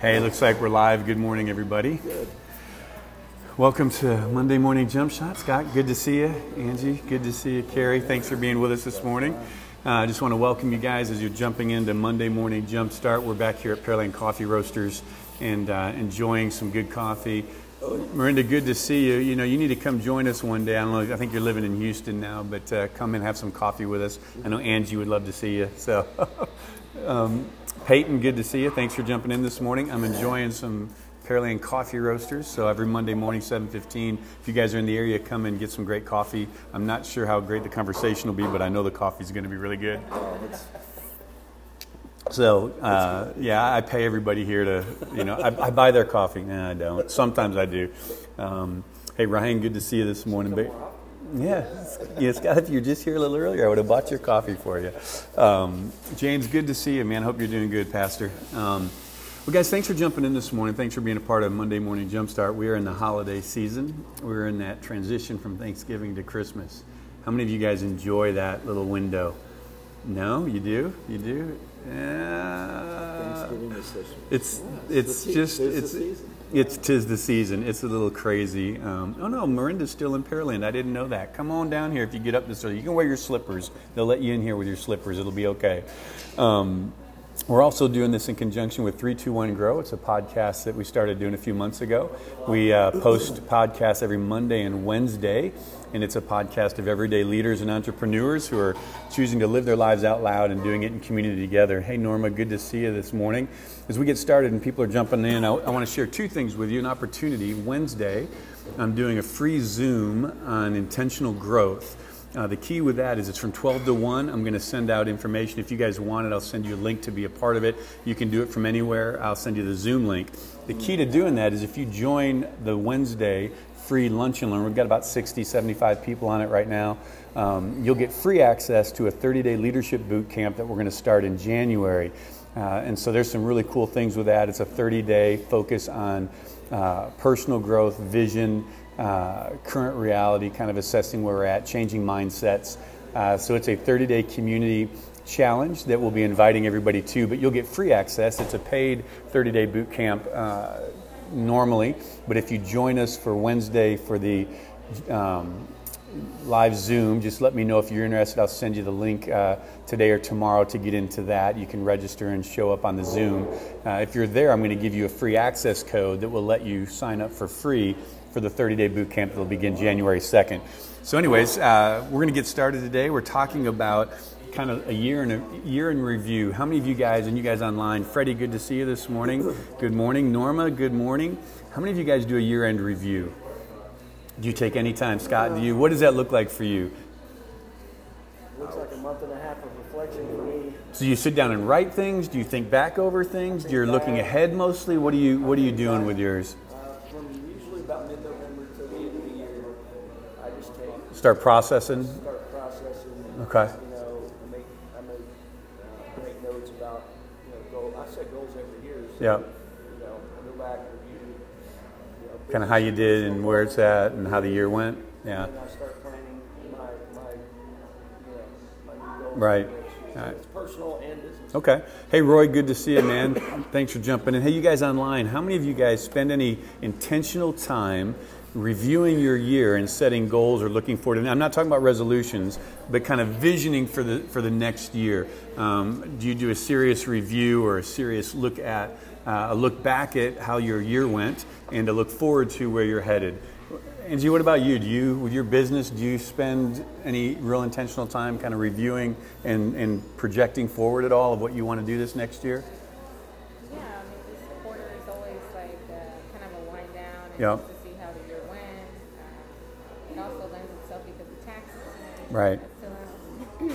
Hey, looks like we're live. Good morning, everybody. Good. Welcome to Monday Morning Jump Shot. Scott, good to see you. Angie, good to see you. Carrie, thanks for being with us this morning. I just want to welcome you guys as you're jumping into Monday Morning Jump Start. We're back here at Pearland Coffee Roasters and enjoying some good coffee. Miranda, good to see you. You know, you need to come join us one day. I don't know, I think you're living in Houston now, but come and have some coffee with us. I know Angie would love to see you. So, Peyton, good to see you. Thanks for jumping in this morning. I'm enjoying some Pearland Coffee Roasters. So every Monday morning, 7:15, if you guys are in the area, come and get some great coffee. I'm not sure how great the conversation will be, but I know the coffee's going to be really good. So, yeah, I pay everybody here to, you know, I buy their coffee. No, I don't. Sometimes I do. Hey, Ryan, good to see you this morning. Yeah, Scott, if you were just here a little earlier, I would have bought your coffee for you. James, good to see you, man. Hope you're doing good, Pastor. Well, guys, thanks for jumping in this morning. Thanks for being a part of Monday Morning Jumpstart. We are in the holiday season. We're in that transition from Thanksgiving to Christmas. How many of you guys enjoy that little window? No, you do? You do? Thanksgiving is such It's the season. It's a little crazy. Oh no, Miranda's still in Pearland. I didn't know that. Come on down here if you get up this early. You can wear your slippers. They'll let you in here with your slippers. It'll be okay. We're also doing this in conjunction with 321 Grow. It's a podcast that we started doing a few months ago. We post podcasts every Monday and Wednesday, and it's a podcast of everyday leaders and entrepreneurs who are choosing to live their lives out loud and doing it in community together. Hey, Norma, good to see you this morning. As we get started and people are jumping in, I want to share two things with you. An opportunity. Wednesday, I'm doing a free Zoom on intentional growth. The key with that is it's from 12 to 1. I'm going to send out information. If you guys want it, I'll send you a link to be a part of it. You can do it from anywhere. I'll send you the Zoom link. The key to doing that is if you join the Wednesday free lunch and learn, we've got about 60, 75 people on it right now. You'll get free access to a 30-day leadership boot camp that we're going to start in January. And so there's some really cool things with that. It's a 30-day focus on personal growth, vision, current reality, kind of assessing where we're at, changing mindsets. So it's a 30-day community challenge that we'll be inviting everybody to, but you'll get free access. It's a paid 30-day boot camp normally, but if you join us for Wednesday for the live Zoom, just let me know if you're interested. I'll send you the link today or tomorrow to get into that. You can register and show up on the Zoom. If you're there, I'm going to give you a free access code that will let you sign up for free for the 30-day boot camp that will begin January 2nd. So anyways, we're going to get started today. We're talking about kind of a year in review. How many of you guys, and you guys online, Freddie, good to see you this morning. Good morning. Norma, good morning. How many of you guys do a year-end review? Do you take any time? Scott, do you? What does that look like for you? Looks like a month and a half of reflection for me. So you sit down and write things? Do you think back over things? You're looking ahead mostly? What are you doing with yours? About mid-November to the end of the year, I just take... Start processing. Okay. You know, I make notes about, you know, goals. I set goals every year. So, yeah. You know, I go back and review, you know... Kind of how you did and where it's at and how the year went. Yeah. And I start planning my new goals. Right. All right. It's personal and business. Okay. Hey, Roy, good to see you, man. Thanks for jumping in. Hey, you guys online, how many of you guys spend any intentional time reviewing your year and setting goals or looking forward? And I'm not talking about resolutions, but kind of visioning for the next year. Do you do a serious review or a serious look at, a look back at how your year went and a look forward to where you're headed? Angie, what about you? With your business, do you spend any real intentional time kind of reviewing and projecting forward at all of what you want to do this next year? Yeah, I mean, this quarter is always like kind of a wind down and just to see how the year went. It also lends itself because of taxes. Right.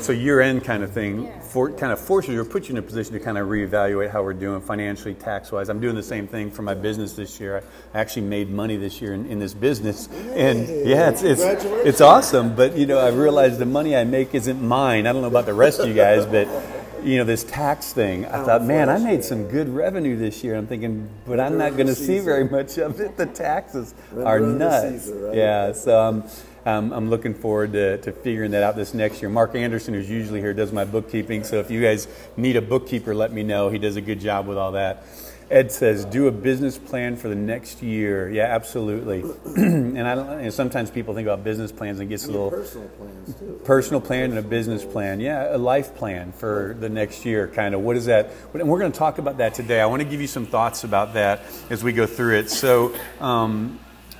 So year-end kind of thing kind of forces you or puts you in a position to kind of reevaluate how we're doing financially, tax-wise. I'm doing the same thing for my business this year. I actually made money this year in this business, and yeah, it's awesome. But you know, I realized the money I make isn't mine. I don't know about the rest of you guys, but you know, this tax thing. I thought, man, I made some good revenue this year. I'm thinking, but I'm not going to see very much of it. The taxes are nuts. Yeah, so. I'm looking forward to figuring that out this next year. Mark Anderson, who's usually here, does my bookkeeping. So if you guys need a bookkeeper, let me know. He does a good job with all that. Ed says, do a business plan for the next year. Yeah, absolutely. And I don't. And sometimes people think about business plans and it gets a little personal plans too. Personal plan and a business plan. Yeah, a life plan for the next year, kind of. What is that? And we're going to talk about that today. I want to give you some thoughts about that as we go through it. So,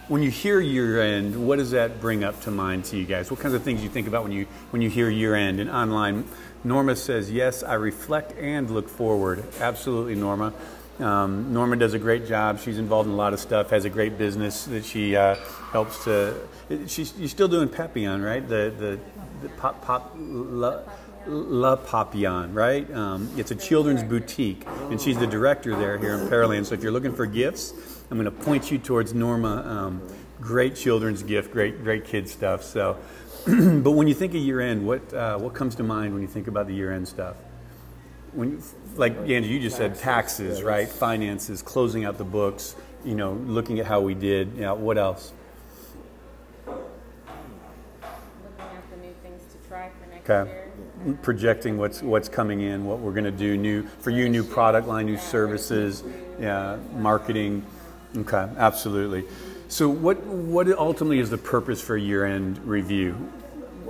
when you hear year end, what does that bring up to mind to you guys? What kinds of things you think about when you hear year end? And online, Norma says, yes, I reflect and look forward. Absolutely, Norma. Norma does a great job. She's involved in a lot of stuff, has a great business that she helps to... You're still doing Papillon, right? The La Papillon, right? It's a children's boutique, and she's the director there here in Pearland. So if you're looking for gifts, I'm going to point you towards Norma. Great children's gift, great kid stuff. So, but when you think of year end, what comes to mind when you think about the year end stuff? When, like Andrew, you just said taxes, right? Finances, closing out the books, looking at how we did. Yeah, what else? Looking at the new things to try for next year. Projecting what's coming in, what we're going to do, new product line, new services, marketing. Okay, absolutely. So what ultimately is the purpose for a year-end review?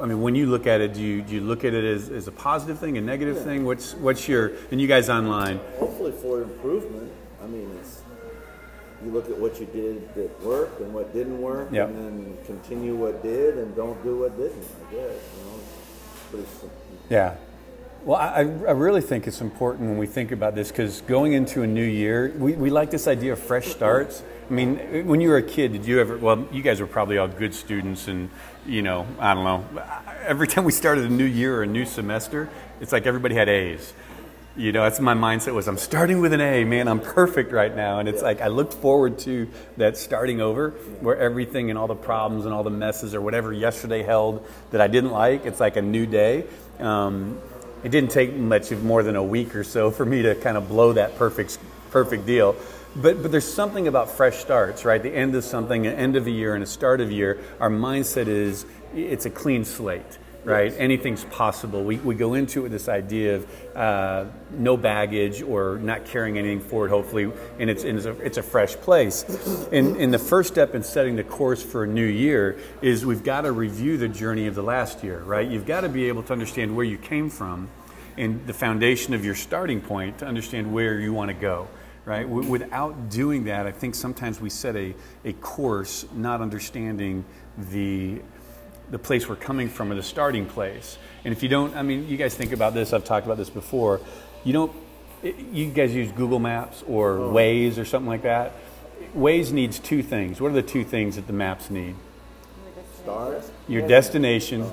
I mean, when you look at it, do you look at it as a positive thing, a negative thing? What's your, and you guys online? Hopefully for improvement. I mean, you look at what you did that worked and what didn't work, and then continue what did and don't do what didn't, I guess, pretty simple. Yeah. Well, I really think it's important when we think about this, because going into a new year, we like this idea of fresh starts. I mean, when you were a kid, did you ever, well, you guys were probably all good students and, I don't know. Every time we started a new year or a new semester, it's like everybody had A's. That's my mindset was, I'm starting with an A, man, I'm perfect right now. And it's like, I look forward to that starting over where everything and all the problems and all the messes or whatever yesterday held that I didn't like, it's like a new day. It didn't take much more than a week or so for me to kind of blow that perfect deal. But there's something about fresh starts, right? The end of something, an end of a year and a start of a year, our mindset is, it's a clean slate. Right? Anything's possible. We go into it with this idea of no baggage or not carrying anything forward, hopefully, and it's a fresh place. And the first step in setting the course for a new year is we've got to review the journey of the last year, right? You've got to be able to understand where you came from and the foundation of your starting point to understand where you want to go. Right? Without doing that, I think sometimes we set a course not understanding the place we're coming from or the starting place. And if you don't, I mean, you guys think about this, I've talked about this before, you guys use Google Maps or Waze or something like that. Waze needs two things. What are the two things that the maps need? Your destination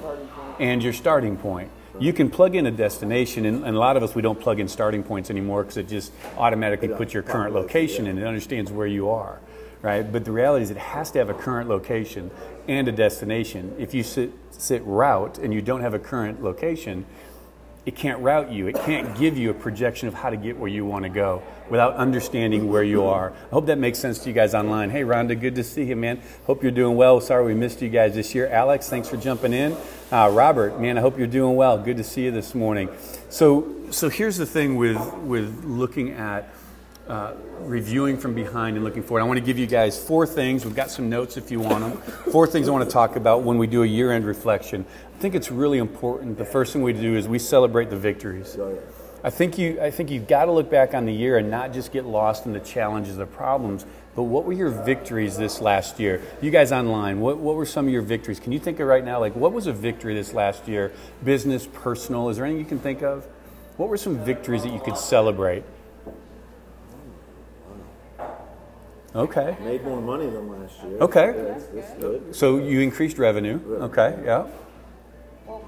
and your starting point. You can plug in a destination, and a lot of us, we don't plug in starting points anymore because it just automatically puts your current location in. It understands where you are. Right? But the reality is it has to have a current location and a destination. If you sit route and you don't have a current location, it can't route you. It can't give you a projection of how to get where you want to go without understanding where you are. I hope that makes sense to you guys online. Hey, Rhonda, good to see you, man. Hope you're doing well. Sorry we missed you guys this year. Alex, thanks for jumping in. Robert, man, I hope you're doing well. Good to see you this morning. So here's the thing with looking at reviewing from behind and looking forward. I want to give you guys four things. We've got some notes if you want them. Four things I want to talk about when we do a year-end reflection. I think it's really important. The first thing we do is we celebrate the victories. I think you've got to look back on the year and not just get lost in the challenges, the problems, but what were your victories this last year? You guys online, what were some of your victories? Can you think of right now, like what was a victory this last year? Business, personal, is there anything you can think of? What were some victories that you could celebrate? Okay. Made more money than last year. Okay. That's good. So you increased revenue. Okay, yeah. Well,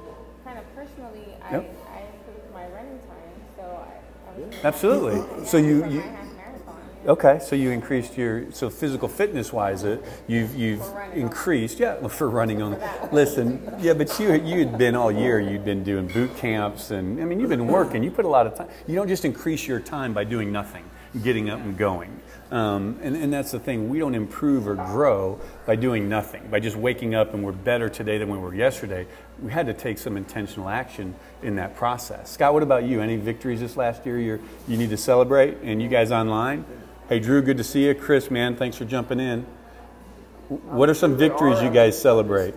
kind of personally, I improved my running time, so I was... Absolutely. So you okay, so you increased your... So physical fitness-wise, you've increased... Yeah, for running on... Listen, yeah, but you had been all year, you'd been doing boot camps, and I mean, you've been working. You put a lot of time... You don't just increase your time by doing nothing, getting up and going. And that's the thing, we don't improve or grow by doing nothing, by just waking up and we're better today than we were yesterday. We had to take some intentional action in that process. Scott, what about you? Any victories this last year you need to celebrate? And you guys online? Hey, Drew, good to see you. Chris, man, thanks for jumping in. What are some victories you guys celebrate?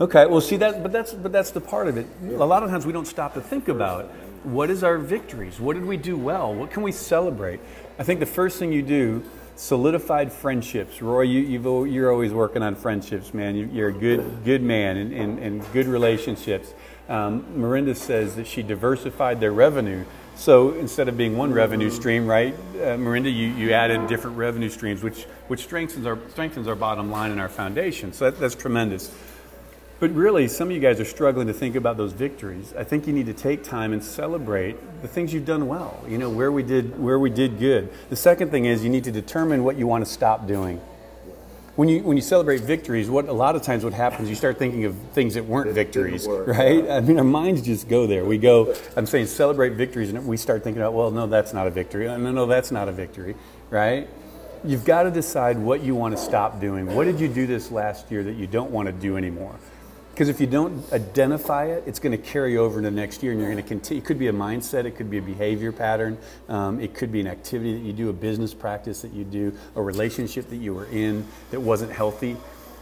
Okay, well, see, that's the part of it. A lot of times we don't stop to think about what is our victories? What did we do well? What can we celebrate? I think the first thing you do, solidified friendships. Roy, you're always working on friendships, man. You're a good man and good relationships. Miranda says that she diversified their revenue. So instead of being one revenue stream, right, Miranda, you added different revenue streams, which strengthens our bottom line and our foundation. So that's tremendous. But really, some of you guys are struggling to think about those victories. I think you need to take time and celebrate the things you've done well. You know, where we did good. The second thing is you need to determine what you want to stop doing. When you celebrate victories, what a lot of times what happens, you start thinking of things that weren't victories, right? I mean, our minds just go there. We go, I'm saying celebrate victories, and we start thinking about, well, no, that's not a victory. No, that's not a victory, right? You've got to decide what you want to stop doing. What did you do this last year that you don't want to do anymore? Because if you don't identify it, it's going to carry over into next year, and you're going to continue. It could be a mindset, it could be a behavior pattern, it could be an activity that you do, a business practice that you do, a relationship that you were in that wasn't healthy.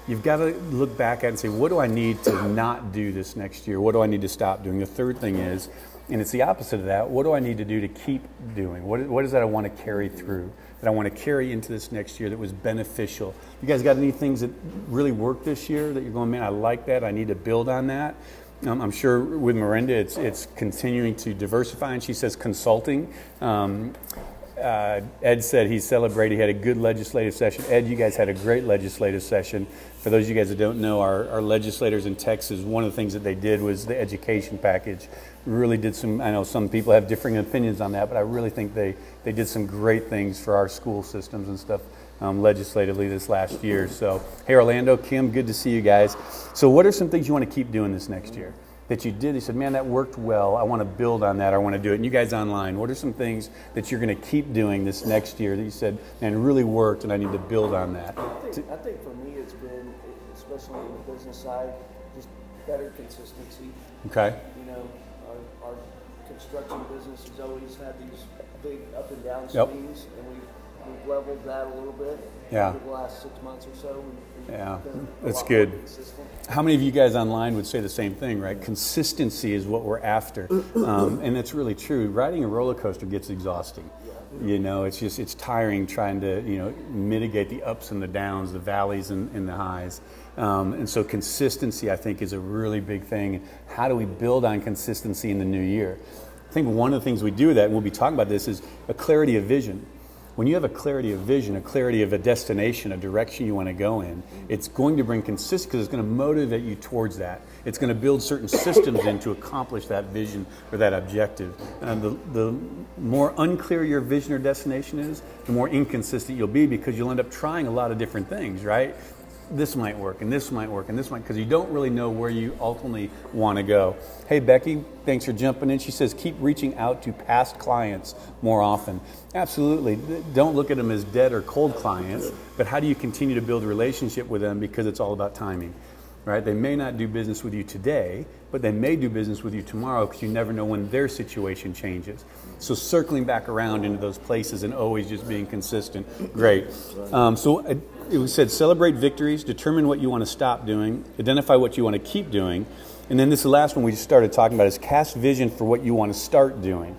You've got to look back at it and say, what do I need to not do this next year? What do I need to stop doing? The third thing is, and it's the opposite of that, what do I need to do to keep doing? What is that I want to carry through, that I want to carry into this next year that was beneficial? You guys got any things that really worked this year that you're going, man, I like that, I need to build on that? I'm sure with Miranda, it's continuing to diversify, and she says consulting. Ed said he celebrated, he had a good legislative session. Ed, you guys had a great legislative session. For those of you guys that don't know, our legislators in Texas, one of the things that they did was the education package. Really did some, I know some people have differing opinions on that, but I really think they did some great things for our school systems and stuff legislatively this last year. So, hey, Orlando, Kim, good to see you guys. So what are some things you want to keep doing this next year that you did? He said, man, that worked well. I want to build on that. I want to do it. And you guys online, what are some things that you're going to keep doing this next year that you said, man, really worked and I need to build on that? I think for me it's been, especially on the business side, just better consistency. Okay. You know, our construction business has always had these big up and down swings, and we've leveled that a little bit. Yeah. Over the last 6 months or so. Yeah, that's good. How many of you guys online would say the same thing, right? Consistency is what we're after. And that's really true. Riding a roller coaster gets exhausting. You know, it's tiring trying to, you know, mitigate the ups and the downs, the valleys and the highs. And so consistency, I think, is a really big thing. How do we build on consistency in the new year? I think one of the things we do with that, and we'll be talking about this, is a clarity of vision. When you have a clarity of vision, a clarity of a destination, a direction you want to go in, it's going to bring consistency because it's going to motivate you towards that. It's going to build certain systems in to accomplish that vision or that objective. The more unclear your vision or destination is, the more inconsistent you'll be because you'll end up trying a lot of different things, right? This might work, and this might work, and this might, because you don't really know where you ultimately want to go. Hey, Becky, thanks for jumping in. She says, keep reaching out to past clients more often. Absolutely. Don't look at them as dead or cold clients, but how do you continue to build a relationship with them, because it's all about timing, right? They may not do business with you today, but they may do business with you tomorrow because you never know when their situation changes. So circling back around into those places and always just being consistent. Great. We said celebrate victories, determine what you want to stop doing, identify what you want to keep doing, and then this last one we just started talking about is cast vision for what you want to start doing.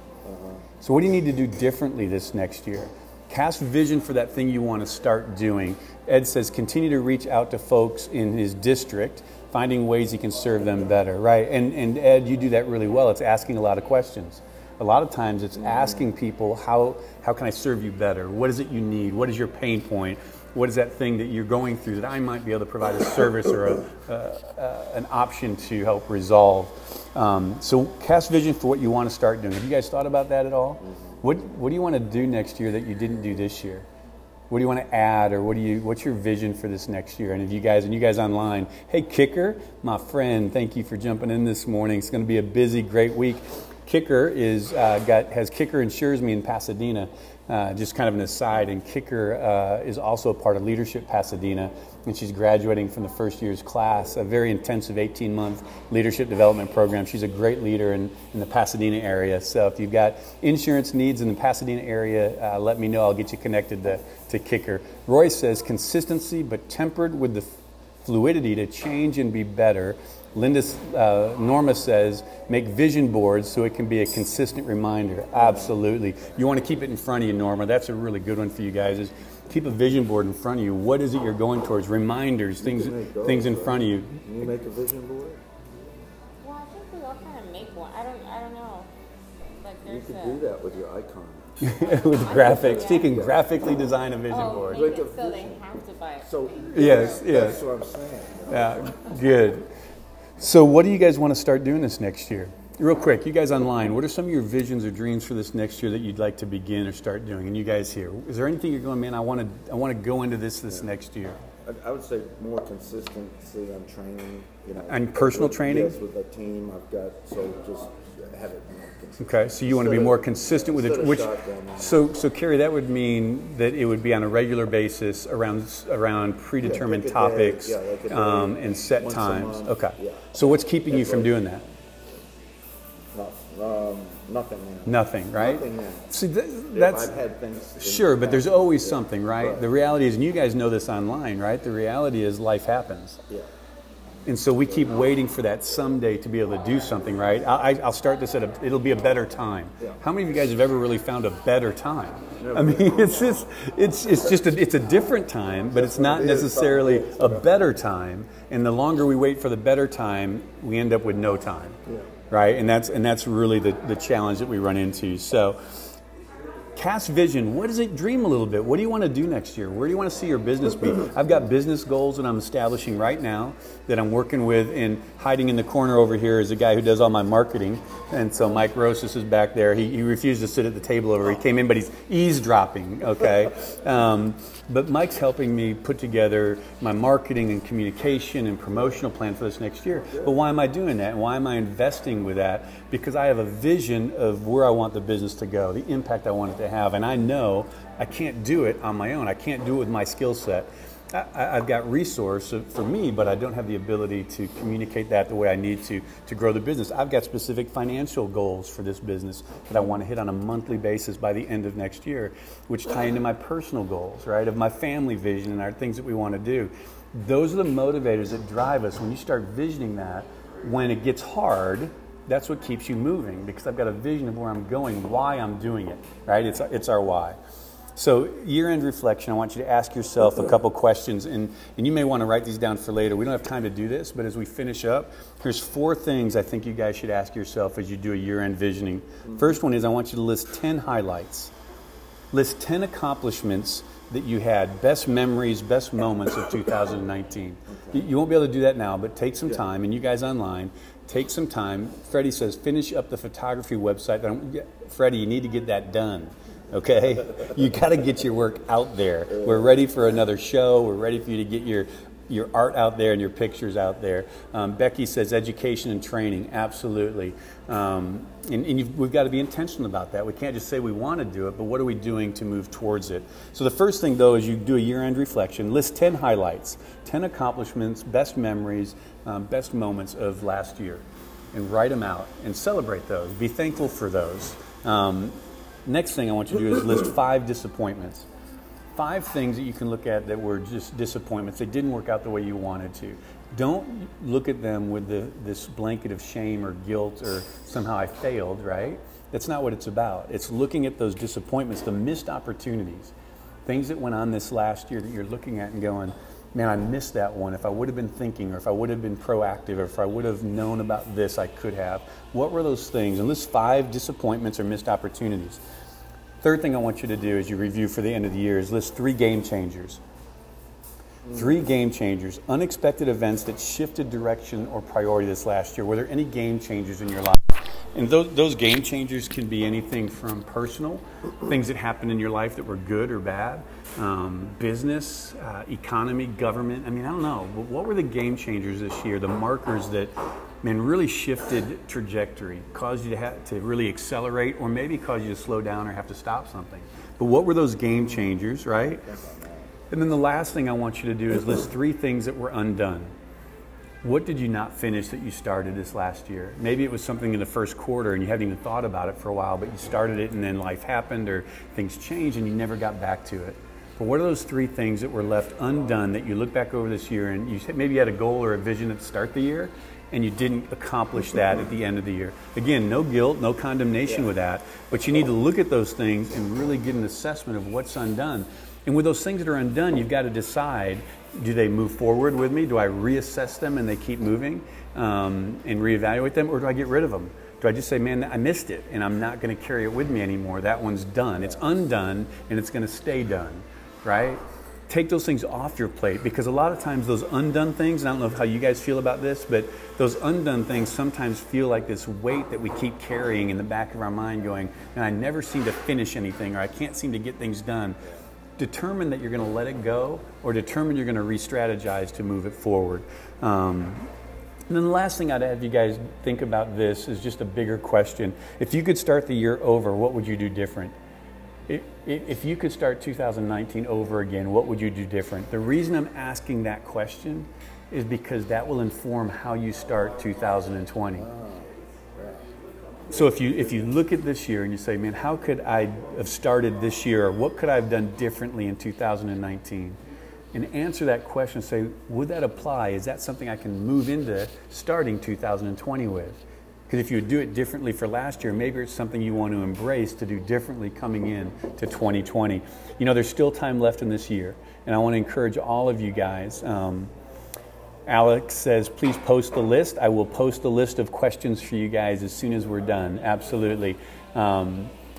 So what do you need to do differently this next year? Cast vision for that thing you want to start doing. Ed says continue to reach out to folks in his district, finding ways he can serve them better, right? And Ed, you do that really well. It's asking a lot of questions. A lot of times it's asking people, how can I serve you better? What is it you need? What is your pain point? What is that thing that you're going through that I might be able to provide a service or an option to help resolve? So cast vision for what you want to start doing. Have you guys thought about that at all? What do you want to do next year that you didn't do this year? What do you want to add, or what's your vision for this next year? And if you guys online, hey, Kicker, my friend, thank you for jumping in this morning. It's going to be a busy, great week. Kicker has Kicker Insures Me in Pasadena. Just kind of an aside, and Kicker is also a part of Leadership Pasadena, and she's graduating from the first year's class, a very intensive 18-month leadership development program. She's a great leader in the Pasadena area. So if you've got insurance needs in the Pasadena area, let me know. I'll get you connected to Kicker. Roy says, consistency but tempered with the fluidity to change and be better. Norma says, make vision boards so it can be a consistent reminder. Absolutely. You want to keep it in front of you, Norma. That's a really good one for you guys, is keep a vision board in front of you. What is it you're going towards? Reminders, things in front of you. Can you make a vision board? Well, I think we all kind of make one. I don't know. Like there's you can do that with your icon. With graphics. Yeah. She can graphically design a vision board. Like a so vision. They have to buy it. So, yes. That's what I'm saying. Good. So what do you guys want to start doing this next year? Real quick, you guys online, what are some of your visions or dreams for this next year that you'd like to begin or start doing? And you guys here, is there anything you're going, man, I want to go into this next year? I would say more consistency on training. And personal training? Yes, with a team I've got, so just have it more consistent. Okay, so you want to be more consistent with it, which, so Carrie, that would mean that it would be on a regular basis around predetermined topics and set times. Okay, yeah. So what's keeping you from doing that? Nothing now. Nothing, right? Nothing now. See, that's... I've had things... Sure, but there's always something, right? Right? The reality is, and you guys know this online, right? The reality is life happens. Yeah. And so we keep waiting for that someday to be able to do something, right? I'll start this it'll be a better time. Yeah. How many of you guys have ever really found a better time? Never. I mean, it's just a different time, but it's not necessarily a better time. And the longer we wait for the better time, we end up with no time. Yeah. Right, and that's really the challenge that we run into. So, cast vision. What is it? Dream a little bit. What do you want to do next year? Where do you want to see your business be? I've got business goals that I'm establishing right now that I'm working with, and hiding in the corner over here is a guy who does all my marketing. And so Mike Rosas is back there. He refused to sit at the table over. He came in, but he's eavesdropping. Okay, but Mike's helping me put together my marketing and communication and promotional plan for this next year. But why am I doing that? And why am I investing with that? Because I have a vision of where I want the business to go, the impact I want it to have, and I know I can't do it on my own. I can't do it with my skill set. I've got resource for me, but I don't have the ability to communicate that the way I need to grow the business. I've got specific financial goals for this business that I want to hit on a monthly basis by the end of next year, which tie into my personal goals, right, of my family vision and our things that we want to do. Those are the motivators that drive us. When you start visioning that, when it gets hard, that's what keeps you moving, because I've got a vision of where I'm going, why I'm doing it, right? It's our why. So year-end reflection, I want you to ask yourself a couple questions, and you may want to write these down for later. We don't have time to do this, but as we finish up, here's 4 things I think you guys should ask yourself as you do a year-end visioning. First one is, I want you to list 10 highlights. List 10 accomplishments that you had, best memories, best moments of 2019. Okay. You won't be able to do that now, but take some time, and you guys online, take some time. Freddie says, finish up the photography website. Freddie, you need to get that done. Okay, you got to get your work out there. We're ready for another show. We're ready for you to get your art out there and your pictures out there. Becky says education and training, absolutely. We've got to be intentional about that. We can't just say we want to do it, but what are we doing to move towards it? So the first thing, though, is you do a year-end reflection. List 10 highlights, 10 accomplishments, best memories, best moments of last year, and write them out and celebrate those. Be thankful for those. Next thing I want you to do is list 5 disappointments. 5 things that you can look at that were just disappointments. They didn't work out the way you wanted to. Don't look at them with this blanket of shame or guilt or somehow I failed, right? That's not what it's about. It's looking at those disappointments, the missed opportunities, things that went on this last year that you're looking at and going, man, I missed that one. If I would have been thinking, or if I would have been proactive, or if I would have known about this, I could have. What were those things? And list 5 disappointments or missed opportunities. Third thing I want you to do as you review for the end of the year is list 3 game changers. 3 game changers, unexpected events that shifted direction or priority this last year. Were there any game changers in your life? And those game changers can be anything from personal, things that happened in your life that were good or bad, business, economy, government. I mean, I don't know. But what were the game changers this year, the markers that, man, really shifted trajectory, caused you to really accelerate, or maybe caused you to slow down or have to stop something? But what were those game changers, right? And then the last thing I want you to do is list three things that were undone. What did you not finish that you started this last year? Maybe it was something in the first quarter and you hadn't even thought about it for a while, but you started it and then life happened or things changed and you never got back to it. But what are those three things that were left undone that you look back over this year and you maybe you had a goal or a vision at the start of the year and you didn't accomplish that at the end of the year? Again, no guilt, no condemnation with that, but you need to look at those things and really get an assessment of what's undone. And with those things that are undone, you've got to decide, do they move forward with me? Do I reassess them and they keep moving and reevaluate them? Or do I get rid of them? Do I just say, man, I missed it and I'm not going to carry it with me anymore. That one's done. It's undone and it's going to stay done, right? Take those things off your plate, because a lot of times those undone things, and I don't know how you guys feel about this, but those undone things sometimes feel like this weight that we keep carrying in the back of our mind going, and I never seem to finish anything, or I can't seem to get things done. Determine that you're going to let it go, or determine you're going to re-strategize to move it forward. And then the last thing I'd have you guys think about this is just a bigger question. If you could start the year over, what would you do different? If you could start 2019 over again, what would you do different? The reason I'm asking that question is because that will inform how you start 2020. So if you look at this year and you say, man, how could I have started this year? Or what could I have done differently in 2019? And answer that question and say, would that apply? Is that something I can move into starting 2020 with? Because if you do it differently for last year, maybe it's something you want to embrace to do differently coming in to 2020. You know, there's still time left in this year. And I want to encourage all of you guys. Alex says, please post the list. I will post the list of questions for you guys as soon as we're done. Absolutely. But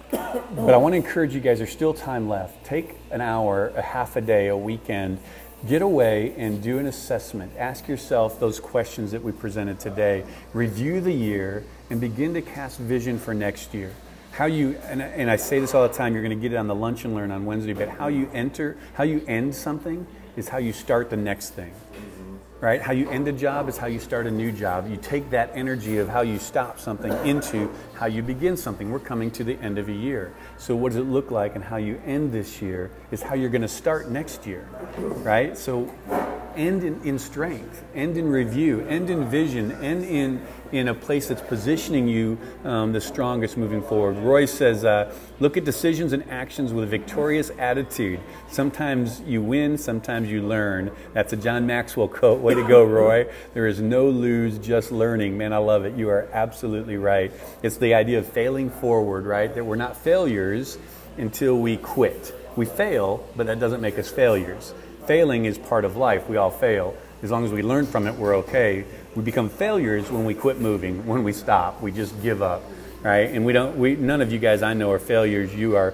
I want to encourage you guys, there's still time left. Take an hour, a half a day, a weekend. Get away and do an assessment. Ask yourself those questions that we presented today. Review the year and begin to cast vision for next year. How you, and I say this all the time, you're going to get it on the Lunch and Learn on Wednesday, but how you end something is how you start the next thing. Right? How you end a job is how you start a new job. You take that energy of how you stop something into how you begin something. We're coming to the end of a year. So what does it look like, and how you end this year is how you're going to start next year, right? So end in strength, end in review, end in vision, end in a place that's positioning you the strongest moving forward. Roy says, look at decisions and actions with a victorious attitude. Sometimes you win, sometimes you learn. That's a John Maxwell quote. Way to go, Roy. There is no lose, just learning. Man, I love it. You are absolutely right. It's the idea of failing forward, right? That we're not failures until we quit. We fail, but that doesn't make us failures. Failing is part of life. We all fail. As long as we learn from it, we're okay. We become failures when we quit moving, when we stop. We just give up, right? And none of you guys I know are failures. You are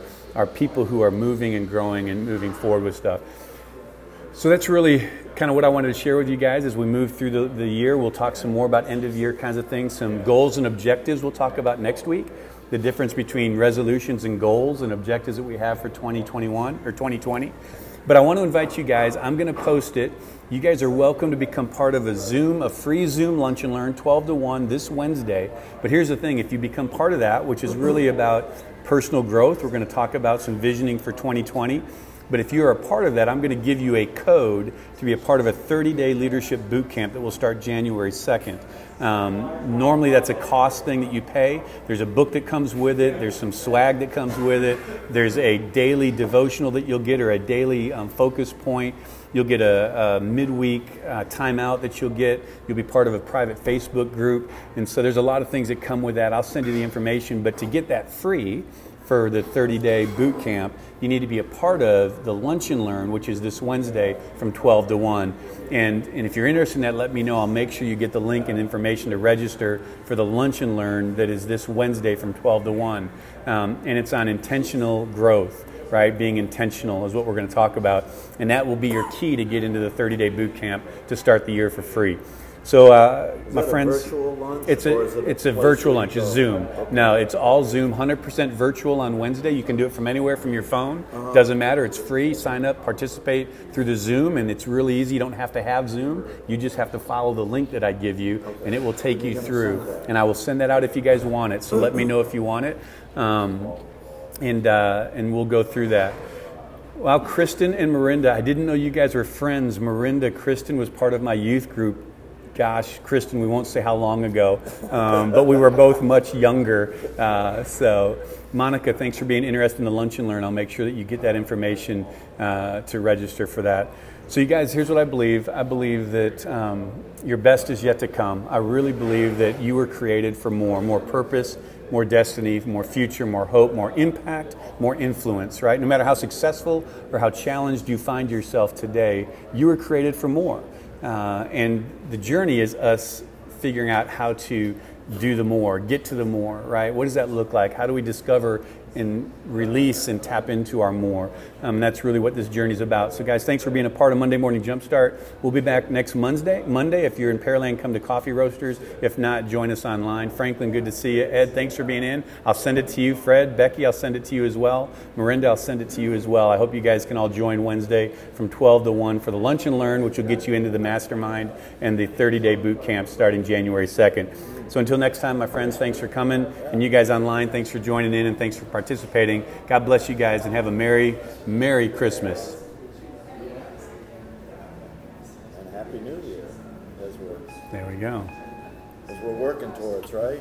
people who are moving and growing and moving forward with stuff. So that's really kind of what I wanted to share with you guys as we move through the year. We'll talk some more about end of year kinds of things, some goals and objectives we'll talk about next week. The difference between resolutions and goals and objectives that we have for 2021 or 2020. But I want to invite you guys, I'm going to post it. You guys are welcome to become part of a free Zoom Lunch and Learn, 12 to 1 this Wednesday. But here's the thing, if you become part of that, which is really about personal growth, we're going to talk about some visioning for 2020. But if you're a part of that, I'm going to give you a code to be a part of a 30-day leadership boot camp that will start January 2nd. Normally that's a cost thing that you pay. There's a book that comes with it. There's some swag that comes with it. There's a daily devotional that you'll get, or a daily focus point. You'll get a midweek timeout that you'll get. You'll be part of a private Facebook group. And so there's a lot of things that come with that. I'll send you the information, but to get that free, for the 30-day boot camp, you need to be a part of the Lunch and Learn, which is this Wednesday from 12 to 1. And if you're interested in that, let me know. I'll make sure you get the link and information to register for the Lunch and Learn that is this Wednesday from 12 to 1. And it's on intentional growth, right? Being intentional is what we're going to talk about. And that will be your key to get into the 30-day boot camp to start the year for free. So, my friends, it's a virtual lunch. It's Zoom. Okay. No, it's all Zoom, 100% virtual on Wednesday. You can do it from anywhere, from your phone. Doesn't matter. It's free. Sign up, participate through the Zoom, and it's really easy. You don't have to have Zoom. You just have to follow the link that I give you, and it will take you through. And I will send that out if you guys want it. So let me know if you want it. and we'll go through that. Wow, Kristen and Miranda, I didn't know you guys were friends. Miranda, Kristen was part of my youth group. Gosh, Kristen, we won't say how long ago, but we were both much younger. So, Monica, thanks for being interested in the Lunch and Learn. I'll make sure that you get that information to register for that. So, you guys, here's what I believe. I believe that your best is yet to come. I really believe that you were created for more purpose, more destiny, more future, more hope, more impact, more influence, right? No matter how successful or how challenged you find yourself today, you were created for more. And the journey is us figuring out how to do the more, get to the more, right? What does that look like? How do we discover and release and tap into our more? That's really what this journey is about. So guys, thanks for being a part of Monday Morning Jumpstart. We'll be back next Monday, if you're in Pearland, come to Coffee Roasters. If not, join us online. Franklin, good to see you. Ed, thanks for being in. I'll send it to you. Fred, Becky, I'll send it to you as well. Miranda, I'll send it to you as well. I hope you guys can all join Wednesday from 12 to 1 for the Lunch and Learn, which will get you into the mastermind and the 30-day boot camp starting January 2nd. So until next time, my friends, thanks for coming. And you guys online, thanks for joining in and thanks for participating. God bless you guys and have a merry, merry Christmas. And Happy New Year, as we're working towards, right?